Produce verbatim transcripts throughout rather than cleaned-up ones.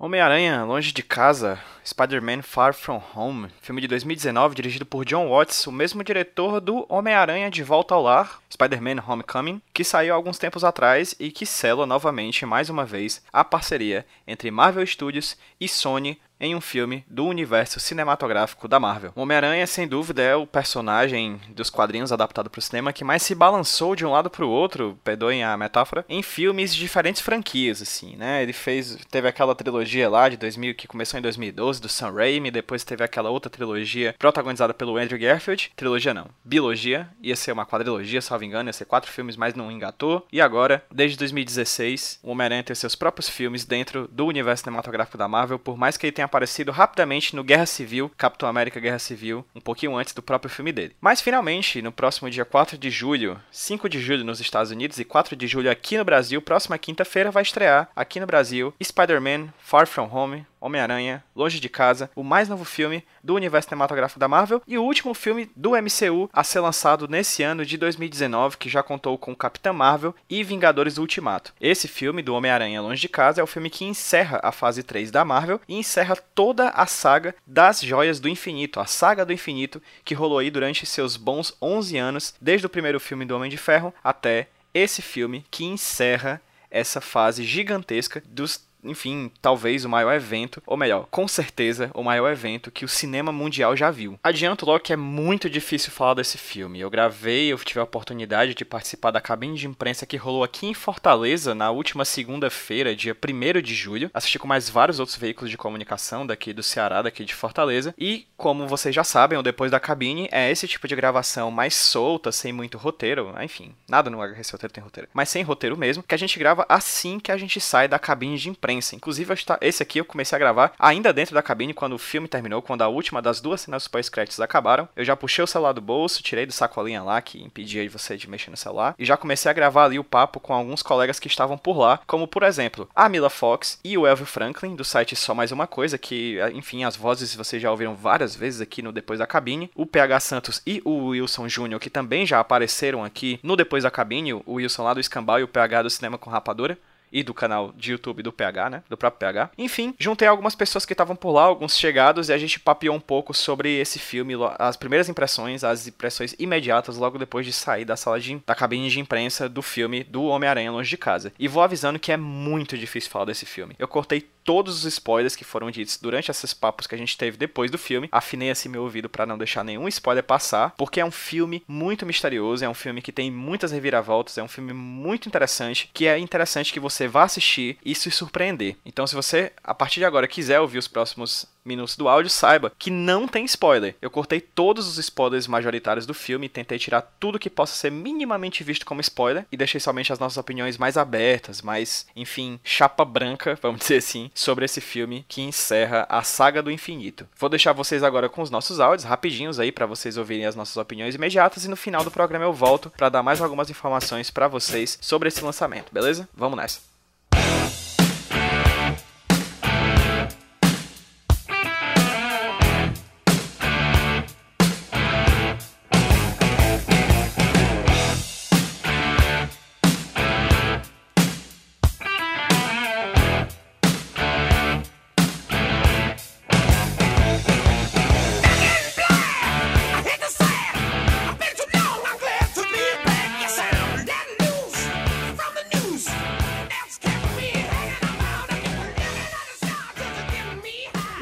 Homem-Aranha, Longe de Casa, Spider-Man Far From Home, filme de dois mil e dezenove dirigido por Jon Watts, o mesmo diretor do Homem-Aranha de Volta ao Lar, Spider-Man Homecoming, que saiu há alguns tempos atrás e que sela novamente, mais uma vez, a parceria entre Marvel Studios e Sony em um filme do universo cinematográfico da Marvel. O Homem-Aranha, sem dúvida, é o personagem dos quadrinhos adaptado para o cinema que mais se balançou de um lado para o outro, perdoem a metáfora, em filmes de diferentes franquias, assim, né? Ele fez, teve aquela trilogia lá de dois mil, que começou em dois mil e doze, do Sam Raimi, depois teve aquela outra trilogia protagonizada pelo Andrew Garfield, trilogia não, bilogia, ia ser uma quadrilogia, salvo engano, ia ser quatro filmes, mas não engatou, e agora, desde dois mil e dezesseis, o Homem-Aranha tem seus próprios filmes dentro do universo cinematográfico da Marvel, por mais que ele tenha aparecido rapidamente no Guerra Civil, Capitão América Guerra Civil, um pouquinho antes do próprio filme dele. Mas finalmente, no próximo dia quatro de julho, cinco de julho nos Estados Unidos e quatro de julho aqui no Brasil, próxima quinta-feira vai estrear aqui no Brasil Spider-Man Far From Home, Homem-Aranha, Longe de Casa, o mais novo filme do universo cinematográfico da Marvel e o último filme do M C U a ser lançado nesse ano de dois mil e dezenove, que já contou com Capitã Marvel e Vingadores Ultimato. Esse filme do Homem-Aranha Longe de Casa é o filme que encerra a fase três da Marvel e encerra toda a saga das Joias do Infinito, a saga do Infinito que rolou aí durante seus bons onze anos, desde o primeiro filme do Homem de Ferro até esse filme que encerra essa fase gigantesca dos, enfim, talvez o maior evento, ou melhor, com certeza o maior evento que o cinema mundial já viu. Adianto logo que é muito difícil falar desse filme. Eu gravei, eu tive a oportunidade de participar da cabine de imprensa que rolou aqui em Fortaleza na última segunda-feira, dia primeiro de julho. Assisti com mais vários outros veículos de comunicação daqui do Ceará, daqui de Fortaleza. E, como vocês já sabem, o Depois da Cabine é esse tipo de gravação mais solta, sem muito roteiro, enfim, nada no H Q C Roteiro tem roteiro, mas sem roteiro mesmo, que a gente grava assim que a gente sai da cabine de imprensa. Inclusive, esse aqui eu comecei a gravar ainda dentro da cabine, quando o filme terminou, quando a última das duas cenas pós-créditos acabaram. Eu já puxei o celular do bolso, tirei do sacolinha lá, que impedia de você de mexer no celular, e já comecei a gravar ali o papo com alguns colegas que estavam por lá, como, por exemplo, a Mila Fox e o Elvio Franklin, do site Só Mais Uma Coisa, que, enfim, as vozes vocês já ouviram várias vezes aqui no Depois da Cabine. O P H Santos e o Wilson Júnior, que também já apareceram aqui no Depois da Cabine, o Wilson lá do Escambau e o P H do Cinema com Rapadura. E do canal de YouTube do P H, né? Do próprio P H. Enfim, juntei algumas pessoas que estavam por lá, alguns chegados, e a gente papeou um pouco sobre esse filme, as primeiras impressões, as impressões imediatas logo depois de sair da sala de, da cabine de imprensa do filme do Homem-Aranha Longe de Casa. E vou avisando que é muito difícil falar desse filme. Eu cortei todos os spoilers que foram ditos durante esses papos que a gente teve depois do filme. Afinei assim meu ouvido pra não deixar nenhum spoiler passar, porque é um filme muito misterioso, é um filme que tem muitas reviravoltas, é um filme muito interessante, que é interessante que você vá assistir e se surpreender. Então, se você, a partir de agora, quiser ouvir os próximos minutos do áudio, saiba que não tem spoiler. Eu cortei todos os spoilers majoritários do filme e tentei tirar tudo que possa ser minimamente visto como spoiler e deixei somente as nossas opiniões mais abertas, mais, enfim, chapa branca, vamos dizer assim, sobre esse filme que encerra a saga do infinito. Vou deixar vocês agora com os nossos áudios rapidinhos aí para vocês ouvirem as nossas opiniões imediatas e no final do programa eu volto para dar mais algumas informações para vocês sobre esse lançamento, beleza? Vamos nessa!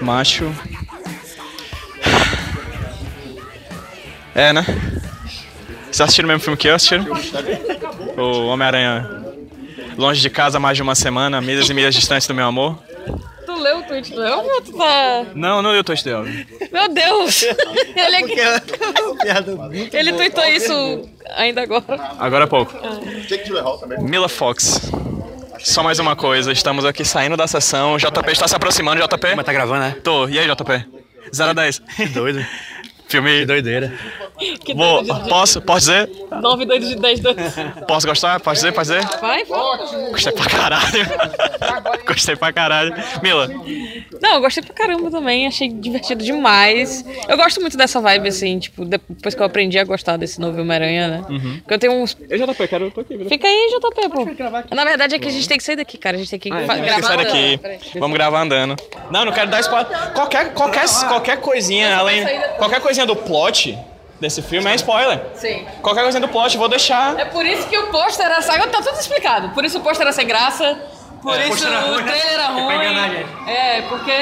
Macho. É, né? Vocês assistiram o mesmo filme que eu? Assistiram? O Homem-Aranha Longe de Casa, mais de uma semana, milhas e milhas distantes do meu amor. Tu leu o tweet do Elvio ou tu tá... Não, não li o tweet do Elvio. Meu Deus! Ele, é... Ele tweetou isso ainda agora. Agora há pouco. Ah. Mila Fox. Só mais uma coisa, estamos aqui saindo da sessão, o J P está se aproximando, J P? Mas tá gravando, né? Tô, e aí J P? zero a dez. Doido. Filme... Que doideira. Que Vou, de... Posso? Posso dizer? nove, dois, dez, dois. Posso gostar? Posso dizer? Posso dizer? Vai, vai. Gostei pra caralho. Gostei pra caralho. Mila? Não, eu gostei pra caramba também. Achei divertido demais. Eu gosto muito dessa vibe, assim, tipo, depois que eu aprendi a gostar desse novo Homem-Aranha, né? Uhum. Porque eu tenho uns... Eu já topei, cara. Eu tô aqui. Né? Fica aí, J P, pô. Na verdade é que a gente tem que sair daqui, cara. A gente tem que ah, gravar tem que sair daqui. Andando. Vamos gravar andando. Não, não quero dar spoiler. Qualquer, qualquer, qualquer coisinha, além... Qualquer coisinha do plot... Desse filme é spoiler. Sim. Qualquer coisa do plot, vou deixar. É por isso que o pôster era sem graça. Tá tudo explicado. Por isso o pôster era sem graça. Por é, isso o T era ruim. Era ruim. Enganar, é, porque...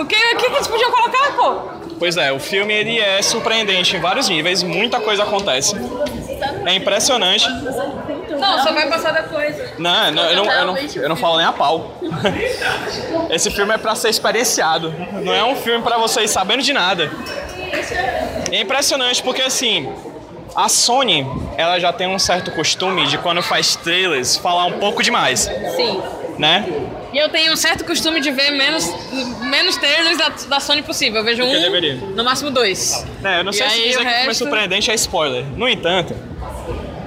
O que, o que eles podiam colocar, pô? Pois é, o filme ele é surpreendente em vários níveis. Muita coisa acontece. É impressionante. Não, só vai passar depois. Não, não, eu, não, eu, não, eu não falo nem a pau. Esse filme é pra ser experienciado. Não é um filme pra vocês sabendo de nada. É impressionante porque, assim, a Sony, ela já tem um certo costume de, quando faz trailers, falar um pouco demais. Sim. Né? E eu tenho um certo costume de ver menos, menos trailers da, da Sony possível. Eu vejo um, deveria. no máximo dois. É, eu não sei e se isso aqui resto... foi surpreendente, é spoiler. No entanto,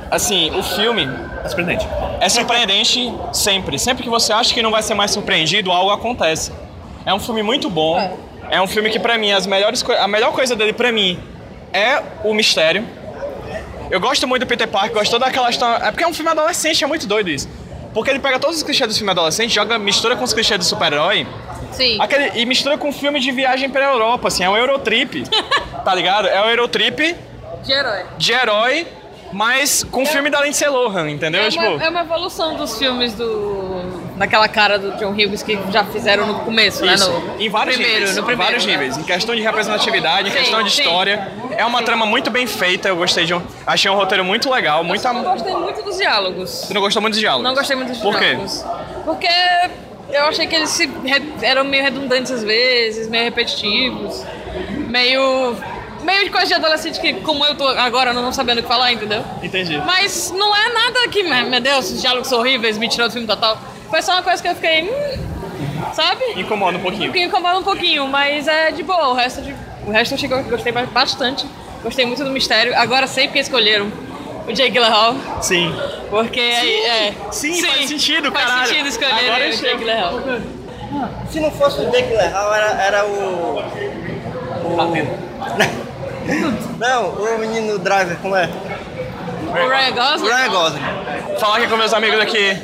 assim, o filme... É surpreendente. É surpreendente sempre. Sempre que você acha que não vai ser mais surpreendido, algo acontece. É um filme muito bom. É. É um filme que, pra mim, as melhores a melhor coisa dele, pra mim, é o mistério. Eu gosto muito do Peter Parker, gosto toda daquela história... É porque é um filme adolescente, é muito doido isso. Porque ele pega todos os clichês do filme adolescente, joga, mistura com os clichês do super-herói. Sim. Aquele, e mistura com um filme de viagem pra Europa, assim. É um Eurotrip, tá ligado? É um Eurotrip... De herói. De herói, mas com o é, filme da Lindsay Lohan, entendeu? É, tipo... uma, é uma evolução dos filmes do... Daquela cara do John Hughes que já fizeram no começo, isso, né? No, em vários primeiro, níveis, no primeiro, vários né? níveis. Em questão de representatividade, em sim, questão de sim. história. É uma sim. trama muito bem feita, eu gostei de um... Achei um roteiro muito legal, eu muita... Eu gostei muito dos diálogos. Você não gostou muito dos diálogos? Não gostei muito dos Por diálogos. Por quê? Porque eu achei que eles se re... eram meio redundantes às vezes, meio repetitivos, meio... Meio de coisa de adolescente que, como eu tô agora, não sabendo o que falar, entendeu? Entendi. Mas não é nada que, meu Deus, os diálogos são horríveis, me tirou do filme total. Foi só uma coisa que eu fiquei, hum, sabe? Incomoda um pouquinho. Porque incomoda um pouquinho, mas é de boa. O resto, de, o resto eu gostei bastante. Gostei muito do mistério. Agora sei porque escolheram o Jake Gyllenhaal. Sim. Porque sim. é... Sim, sim, faz sentido, faz caralho. Faz sentido escolherem o Jake Gyllenhaal. Se não fosse o Jake Gyllenhaal, era, era o... o... Não, o menino driver, como é? O Ryan Gosling? O Ryan Gosling. Vou falar aqui com meus amigos aqui,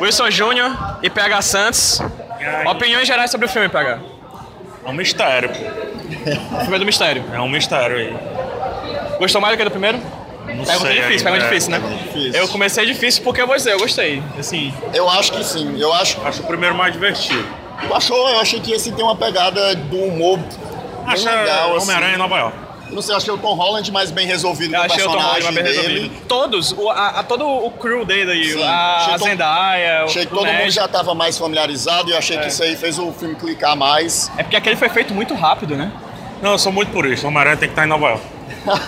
Wilson Júnior e P H Santos. Opiniões gerais sobre o filme, P H? É um mistério. O filme é do mistério? É um mistério aí. Gostou mais do que do primeiro? Não sei, pergunta difícil, pergunta é, difícil, né? É difícil. Eu comecei difícil porque eu vou dizer, eu gostei. Assim, eu acho que sim, eu acho... Acho o primeiro mais divertido. Tu achou? Eu achei que esse tem uma pegada do humor bem legal, assim. Homem-Aranha em Nova York. Não sei, eu achei o Tom Holland mais bem resolvido eu no achei personagem o Tom Holland mais bem dele. Resolvido. Todos, o, a, a, todo o crew dele aí, Sim, a, a Zendaya... Achei que todo Ned. mundo já estava mais familiarizado e eu achei é. que isso aí fez o filme clicar mais. É porque aquele foi feito muito rápido, né? Não, eu sou muito por isso. O Homem-Aranha tem que estar em Nova York.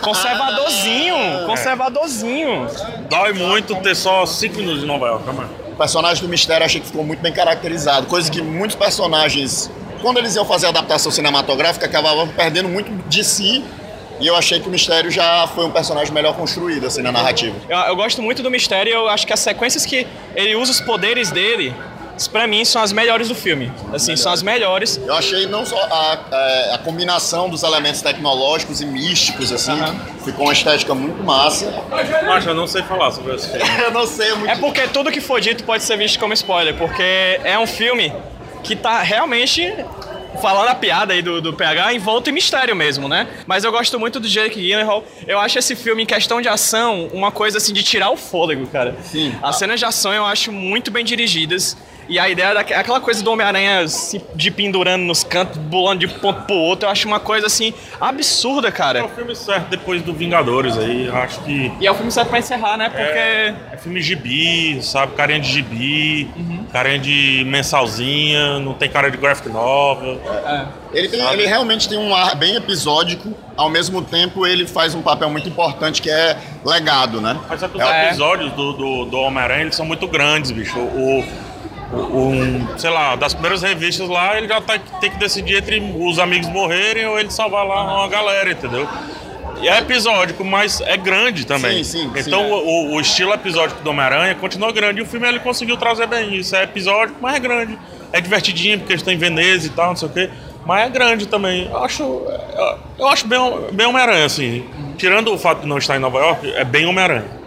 Conservadorzinho, é. conservadorzinho. Dói muito ter só cinco minutos em Nova York, calma. O personagem do mistério eu achei que ficou muito bem caracterizado. Coisa que muitos personagens, quando eles iam fazer a adaptação cinematográfica, acabavam perdendo muito de si. E eu achei que o mistério já foi um personagem melhor construído, assim, na narrativa. Eu, eu gosto muito do mistério e eu acho que as sequências que ele usa os poderes dele, pra mim, são as melhores do filme. Assim, melhor. são as melhores. Eu achei não só a, a, a combinação dos elementos tecnológicos e místicos, assim, uhum. ficou uma estética muito massa. Mas eu não sei falar sobre esse filme. eu não sei, é muito... É porque tudo que for dito pode ser visto como spoiler, porque é um filme que tá realmente... Falando a piada aí do, do P H, envolto em mistério mesmo, né? Mas eu gosto muito do Jake Gyllenhaal. Eu acho esse filme, em questão de ação, uma coisa assim de tirar o fôlego, cara. Sim. As cenas de ação eu acho muito bem dirigidas. E a ideia daquela coisa do Homem-Aranha se de pendurando nos cantos, pulando de um ponto pro outro, eu acho uma coisa assim absurda, cara. É o filme certo depois do Vingadores aí, acho que... E é o filme certo pra encerrar, né? Porque... É, é filme gibi, sabe? Carinha de gibi, uhum. carinha de mensalzinha, não tem cara de graphic novel. É. É. Ele, tem, ele realmente tem um ar bem episódico, ao mesmo tempo ele faz um papel muito importante que é legado, né? Mas é que os é. episódios do, do, do Homem-Aranha, eles são muito grandes, bicho. O... Um, sei lá, das primeiras revistas lá, ele já tá, tem que decidir entre os amigos morrerem ou ele salvar lá uma galera, entendeu? é episódico, mas é grande também. Sim, sim, então sim, o, é. o estilo episódico do Homem-Aranha continua grande. E o filme ele conseguiu trazer bem isso. É episódico, mas é grande. É divertidinho, porque eles estão em Veneza e tal, não sei o quê. Mas é grande também. Eu acho, eu acho bem, bem Homem-Aranha, assim. Tirando o fato de não estar em Nova York, é bem Homem-Aranha.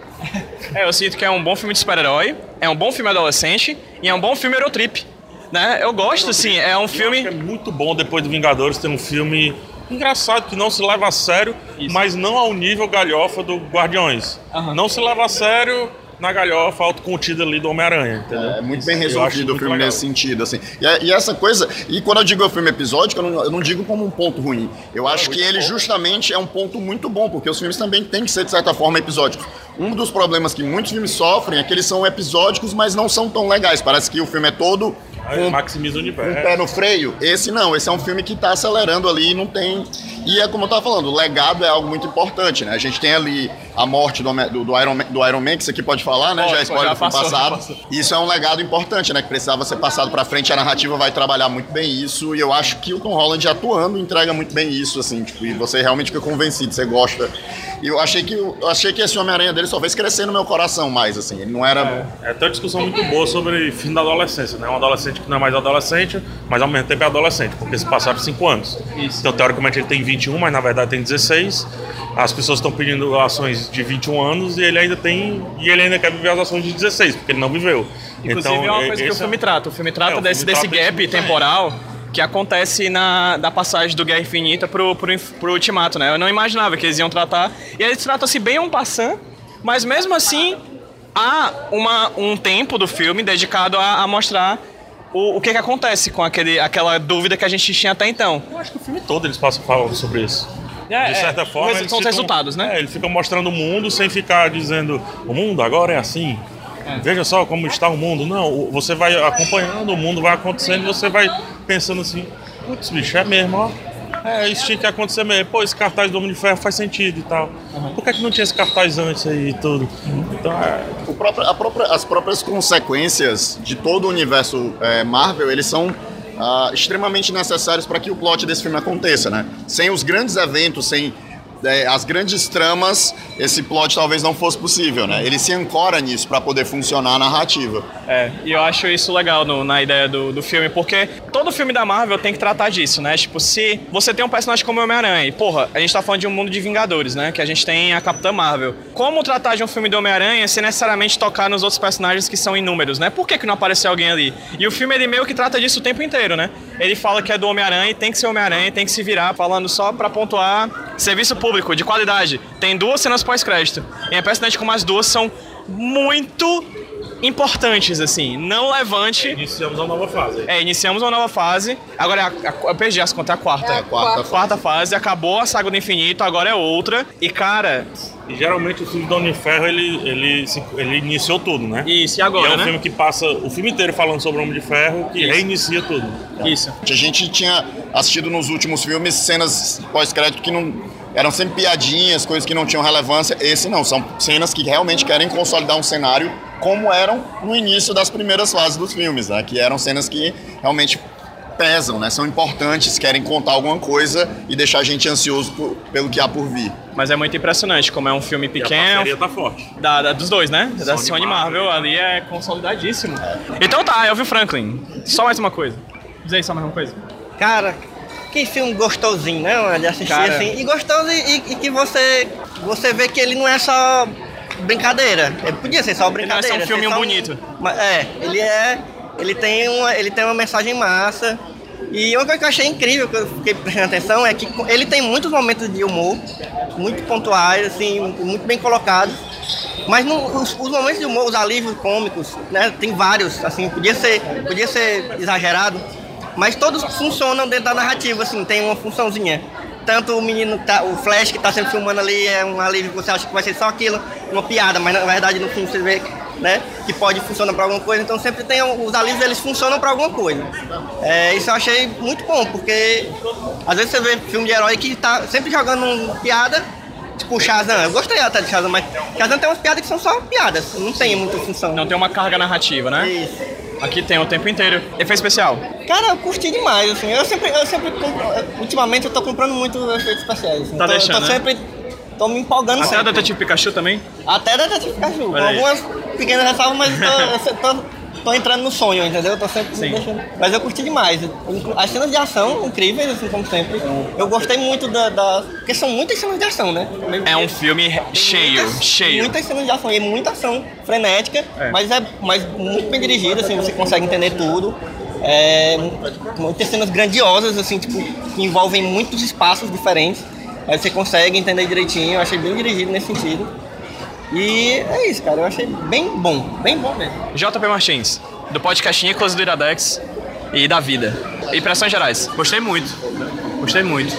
É, eu sinto que é um bom filme de super-herói, é um bom filme adolescente e é um bom filme Eurotrip, né? Eu gosto, assim, é um filme... É muito bom, depois do Vingadores, ter um filme engraçado, que não se leva a sério, isso, mas não ao nível galhofa do Guardiões. Uhum. Não se leva a sério... na galhofa autocontida ali do Homem-Aranha, entendeu? É muito bem resolvido o filme nesse sentido, assim. E, e essa coisa, e quando eu digo o filme episódico, eu não, eu não digo como um ponto ruim. Eu acho que ele justamente é um ponto muito bom, porque os filmes também têm que ser, de certa forma, episódicos. Um dos problemas que muitos filmes sofrem é que eles são episódicos, mas não são tão legais. Parece que o filme é todo... Um, maximiza o universo. Um pé no freio. Esse não, esse é um filme que tá acelerando ali e não tem... E é como eu tava falando, o legado é algo muito importante, né? A gente tem ali a morte do, do, do, Iron, Man, do Iron Man, que isso aqui pode falar, né? Pode, já é spoiler do filme passou, passado. Isso é um legado importante, né? Que precisava ser passado pra frente. A narrativa vai trabalhar muito bem isso. E eu acho que o Tom Holland atuando entrega muito bem isso, assim. Tipo, e você realmente fica convencido, você gosta. E eu achei que, eu achei que esse Homem-Aranha dele só fez crescer no meu coração mais, assim. Ele não era... É, é tem uma discussão muito boa sobre fim da adolescência, né? Uma adolescência que não é mais adolescente, mas ao mesmo tempo é adolescente, porque se passaram cinco anos. Isso. Então, teoricamente, ele tem vinte e um, mas na verdade tem dezesseis. As pessoas estão pedindo ações de vinte e um anos e ele ainda tem. E ele ainda quer viver as ações de dezesseis, porque ele não viveu. Inclusive, então, é uma coisa que o filme é... trata. O filme trata é, o filme desse, trata desse gap temporal que acontece na da passagem do Guerra Infinita pro, pro, pro Ultimato, né? Eu não imaginava que eles iam tratar. E eles tratam-se bem um passant, mas mesmo assim há uma, um tempo do filme dedicado a, a mostrar. O, o que que acontece com aquele, aquela dúvida que a gente tinha até então? Eu acho que o filme todo eles passam falando sobre isso. É, de certa é, forma... São os resultados, né? É, eles ficam mostrando o mundo sem ficar dizendo o mundo agora é assim. É. Veja só como está o mundo. Não, você vai acompanhando o mundo, vai acontecendo e você vai pensando assim, putz, bicho, é mesmo, ó. É, isso tinha que acontecer mesmo. Pô, esse cartaz do Homem de Ferro faz sentido e tal. Uhum. Por que é que não tinha esse cartaz antes aí e tudo? Uhum. Então, é... o próprio, a própria, as próprias consequências de todo o universo é, Marvel, eles são... Uh, extremamente necessários para que o plot desse filme aconteça, né? Sem os grandes eventos, sem é, as grandes tramas, esse plot talvez não fosse possível, né? Ele se ancora nisso para poder funcionar a narrativa. É, e eu acho isso legal no, na ideia do, do filme, porque todo filme da Marvel tem que tratar disso, né? Tipo, se você tem um personagem como o Homem-Aranha, e porra, a gente tá falando de um mundo de Vingadores, né? Que a gente tem a Capitã Marvel. Como tratar de um filme do Homem-Aranha sem necessariamente tocar nos outros personagens que são inúmeros, né? Por que que não apareceu alguém ali? E o filme, ele meio que trata disso o tempo inteiro, né? Ele fala que é do Homem-Aranha e tem que ser Homem-Aranha, tem que se virar, falando só pra pontuar serviço público, de qualidade. Tem duas cenas pós-crédito. E é impressionante como as duas são muito importantes, assim. Não levante... É, iniciamos uma nova fase. É, iniciamos uma nova fase. Agora, a, a, eu perdi as contas, é a quarta. É a quarta, quarta, quarta fase. fase. Acabou a saga do infinito, agora é outra. E, cara... E geralmente o filme do Homem de Ferro, ele, ele, ele iniciou tudo, né? Isso, e agora, e é um né? filme que passa o filme inteiro falando sobre o Homem de Ferro, que Isso. reinicia tudo. É. Isso. A gente tinha assistido nos últimos filmes cenas pós-crédito que não... Eram sempre piadinhas, coisas que não tinham relevância. Esse não, são cenas que realmente querem consolidar um cenário como eram no início das primeiras fases dos filmes, né? Que eram cenas que realmente pesam, né? São importantes, querem contar alguma coisa e deixar a gente ansioso por, pelo que há por vir. Mas é muito impressionante, como é um filme pequeno... E a parceria tá forte. Da, da, dos dois, né? Da Sony Marvel, ali é consolidadíssimo. É. Então tá, Elvio Franklin, só mais uma coisa. Diz aí só mais uma coisa. Cara... Que filme gostosinho, né? De assistir Cara. assim. E gostoso e, e que você, você vê que ele não é só brincadeira. Ele podia ser só brincadeira. Ele é um filminho bonito. Um, é, ele é. Ele tem, uma, ele tem uma mensagem massa. E uma coisa que eu achei incrível, que eu fiquei prestando atenção, é que ele tem muitos momentos de humor, muito pontuais, assim, muito bem colocados. Mas no, os, os momentos de humor, os alívios cômicos, né? Tem vários, assim, podia ser, podia ser exagerado. Mas todos funcionam dentro da narrativa, assim, tem uma funçãozinha. Tanto o menino, tá, o Flash que tá sempre filmando ali, é um alívio que você acha que vai ser só aquilo, uma piada, mas na verdade no fim você vê, né, que pode funcionar pra alguma coisa. Então sempre tem, os alívios eles funcionam pra alguma coisa. É, isso eu achei muito bom, porque às vezes você vê filme de herói que tá sempre jogando uma piada, tipo o Shazam. Eu gostei até de Shazam, mas Shazam tem umas piadas que são só piadas, não tem muita função. Não tem uma carga narrativa, né? Isso. Aqui tem o tempo inteiro. Efeito especial? Cara, eu curti demais, assim. Eu sempre, eu sempre compro, ultimamente eu tô comprando muito efeitos especiais. Assim. Tá eu tô, deixando, eu tô né? sempre Tô me empolgando sempre. Até o Detetive Pikachu também? Até o Detetive Pikachu. Com algumas pequenas ressalvas, mas eu tô, tô, tô entrando no sonho, entendeu? Eu tô sempre me deixando. Mas eu curti demais. As cenas de ação, incríveis, assim, como sempre. Eu gostei muito da... da... Porque são muitas cenas de ação, né? É um filme cheio, muitas, cheio. Muitas cenas de ação. E muita ação frenética, é. Mas é mas muito bem dirigida, assim, você consegue entender tudo. É, muitas cenas grandiosas, assim, tipo, que envolvem muitos espaços diferentes. Aí você consegue entender direitinho, eu achei bem dirigido nesse sentido. E é isso, cara, eu achei bem bom, bem bom mesmo. J P Martins, do podcast Coisa do Iradex e da Vida. Impressões gerais? Gostei muito, gostei muito.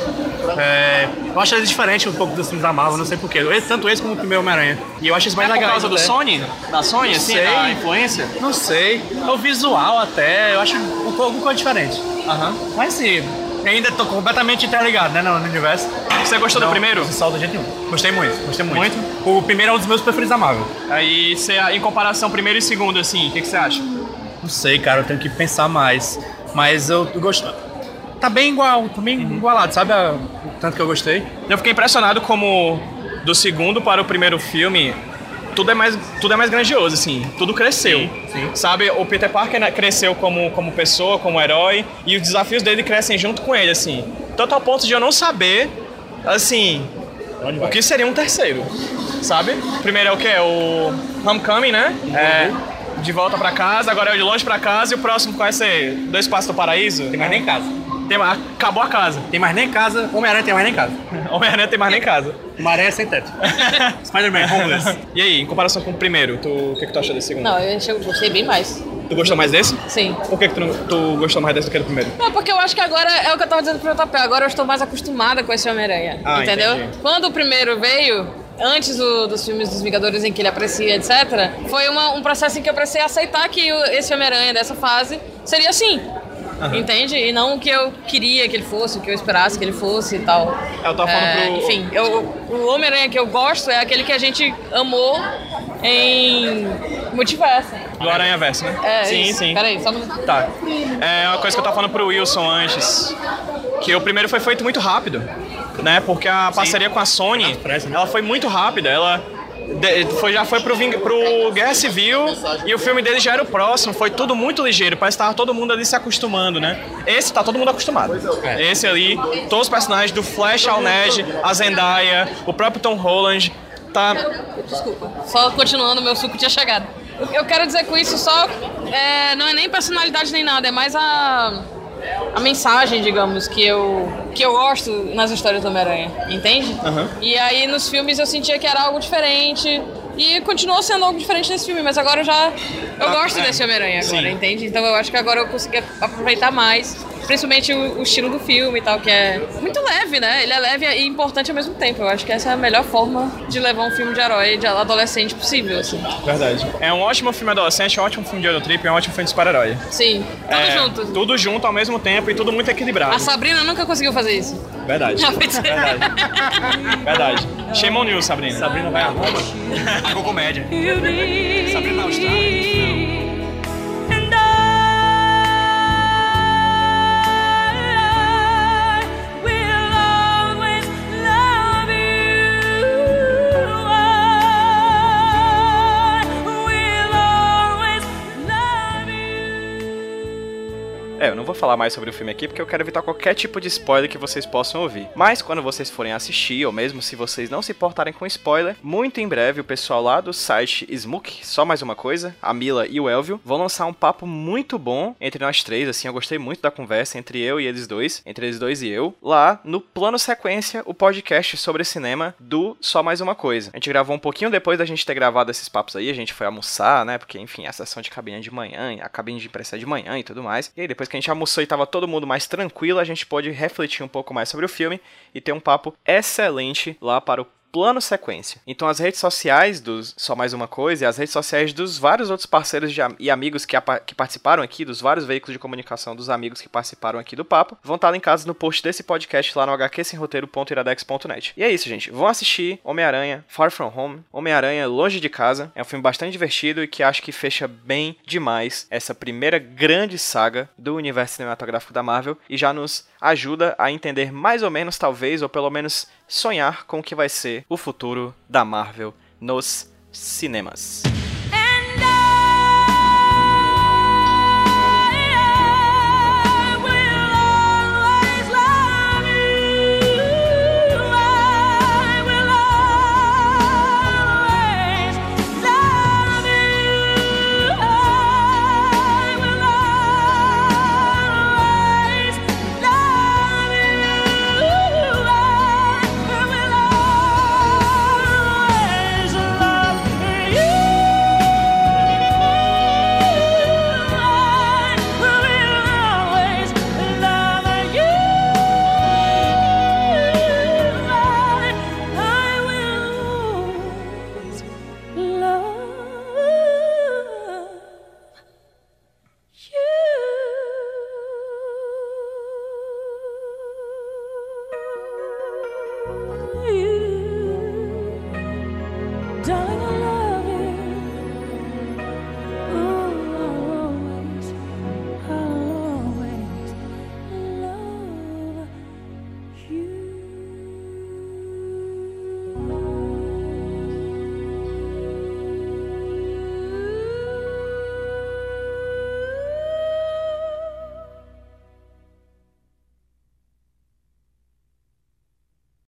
É, eu acho ele diferente um pouco dos filmes da Marvel, não sei porquê. Tanto esse como o primeiro Homem-Aranha. E eu acho isso mais é legal. Por causa do Sony? Da Sony, não assim? Sei. Da influência? Não sei. O visual até, eu acho um pouco, um pouco diferente. Uhum. Mas sim, ainda tô completamente interligado, né, no universo. Você gostou não, do primeiro? Só do jeito nenhum. Gostei muito, gostei muito. muito. O primeiro é um dos meus preferidos da Marvel. Aí, cê, em comparação primeiro e segundo, assim, o que você acha? Não sei, cara, eu tenho que pensar mais. Mas eu, eu gostei. Tá bem igual, tá bem uhum. igualado, sabe? A, o tanto que eu gostei. Eu fiquei impressionado como do segundo para o primeiro filme, tudo é mais, tudo é mais grandioso, assim. Tudo cresceu, sim, sim. sabe? O Peter Parker cresceu como, como pessoa, como herói, e os desafios dele crescem junto com ele, assim. Tanto ao ponto de eu não saber, assim, o que seria um terceiro, sabe? O primeiro é o que? O Homecoming, né? Uhum. É... De volta pra casa, agora é de longe pra casa e o próximo qual vai ser? Dois Passos do Paraíso? Tem mais nem casa. Tem, acabou a casa. Tem mais nem casa. Homem-Aranha tem mais nem casa. Homem-Aranha tem mais nem casa. Homem-Aranha sem teto. Spider-Man, homeless. E aí, em comparação com o primeiro, o que, que tu achou desse segundo? Não, eu, eu gostei bem mais. Tu gostou mais desse? Sim. Por que, que tu, não, tu gostou mais desse do que do primeiro? Não, porque eu acho que agora é o que eu tava dizendo pro meu papel. Agora eu estou mais acostumada com esse Homem-Aranha. Ah, entendeu? Entendi. Quando o primeiro veio... antes do, dos filmes dos Vingadores em que ele aprecia, etcétera, foi uma, um processo em que eu precisei aceitar que o, esse Homem-Aranha dessa fase seria assim, uhum. entende? E não o que eu queria que ele fosse, o que eu esperasse que ele fosse e tal. Eu tava falando é, pro... Enfim, eu, o Homem-Aranha que eu gosto é aquele que a gente amou em Multiverso. Do Aranha-Verso, né? É, sim, isso. sim. Peraí, só um minuto. Tá. É uma coisa que eu tava falando pro Wilson antes, que o primeiro foi feito muito rápido. Né, porque a parceria Sim. com a Sony, ela foi muito rápida, ela de, foi, já foi pro, pro Guerra Civil e o filme dele já era o próximo, foi tudo muito ligeiro, parece que tava todo mundo ali se acostumando, né? Esse tá todo mundo acostumado, esse ali, todos os personagens do Flash ao Ned, a Zendaya, o próprio Tom Holland, tá... Desculpa, só continuando, meu suco tinha chegado. Eu quero dizer com isso só, é, não é nem personalidade nem nada, é mais a... a mensagem, digamos, que eu, que eu gosto nas histórias do Homem-Aranha, entende? Uhum. E aí nos filmes eu sentia que era algo diferente e continuou sendo algo diferente nesse filme, mas agora eu já... Eu ah, gosto é. desse Homem-Aranha agora, Sim. entende? Então eu acho que agora eu consegui aproveitar mais, principalmente o, o estilo do filme e tal, que é muito leve, né? Ele é leve e importante ao mesmo tempo. Eu acho que essa é a melhor forma de levar um filme de herói de adolescente possível, assim. Verdade. É um ótimo filme adolescente, um ótimo filme de Eurotrip, é um ótimo filme de super-herói. Sim, tudo é, junto. Tudo junto ao mesmo tempo e tudo muito equilibrado. A Sabrina nunca conseguiu fazer isso. Verdade. Verdade. Verdade. Shame on you, Sabrina. Sabrina vai a Roma. A comédia. Sabrina na Austrália. É, eu não vou falar mais sobre o filme aqui porque eu quero evitar qualquer tipo de spoiler que vocês possam ouvir. Mas quando vocês forem assistir, ou mesmo se vocês não se importarem com spoiler, muito em breve o pessoal lá do site Smook, Só Mais Uma Coisa, a Mila e o Elvio, vão lançar um papo muito bom entre nós três, assim, eu gostei muito da conversa entre eu e eles dois, entre eles dois e eu, lá no Plano Sequência, o podcast sobre cinema do Só Mais Uma Coisa. A gente gravou um pouquinho depois da gente ter gravado esses papos aí, a gente foi almoçar, né, porque, enfim, a sessão de cabine de manhã, a cabine de imprensa de manhã e tudo mais, e aí depois que a gente almoçou e tava todo mundo mais tranquilo, a gente pode refletir um pouco mais sobre o filme e ter um papo excelente lá para o Plano Sequência. Então as redes sociais dos Só Mais Uma Coisa e as redes sociais dos vários outros parceiros de, e amigos que, a, que participaram aqui, dos vários veículos de comunicação dos amigos que participaram aqui do papo, vão estar linkados no post desse podcast lá no h q sem roteiro ponto iradex ponto net. E é isso, gente. Vão assistir Homem-Aranha, Far From Home, Homem-Aranha Longe de Casa. É um filme bastante divertido e que acho que fecha bem demais essa primeira grande saga do universo cinematográfico da Marvel e já nos ajuda a entender mais ou menos, talvez, ou pelo menos sonhar com o que vai ser o futuro da Marvel nos cinemas. Thank you.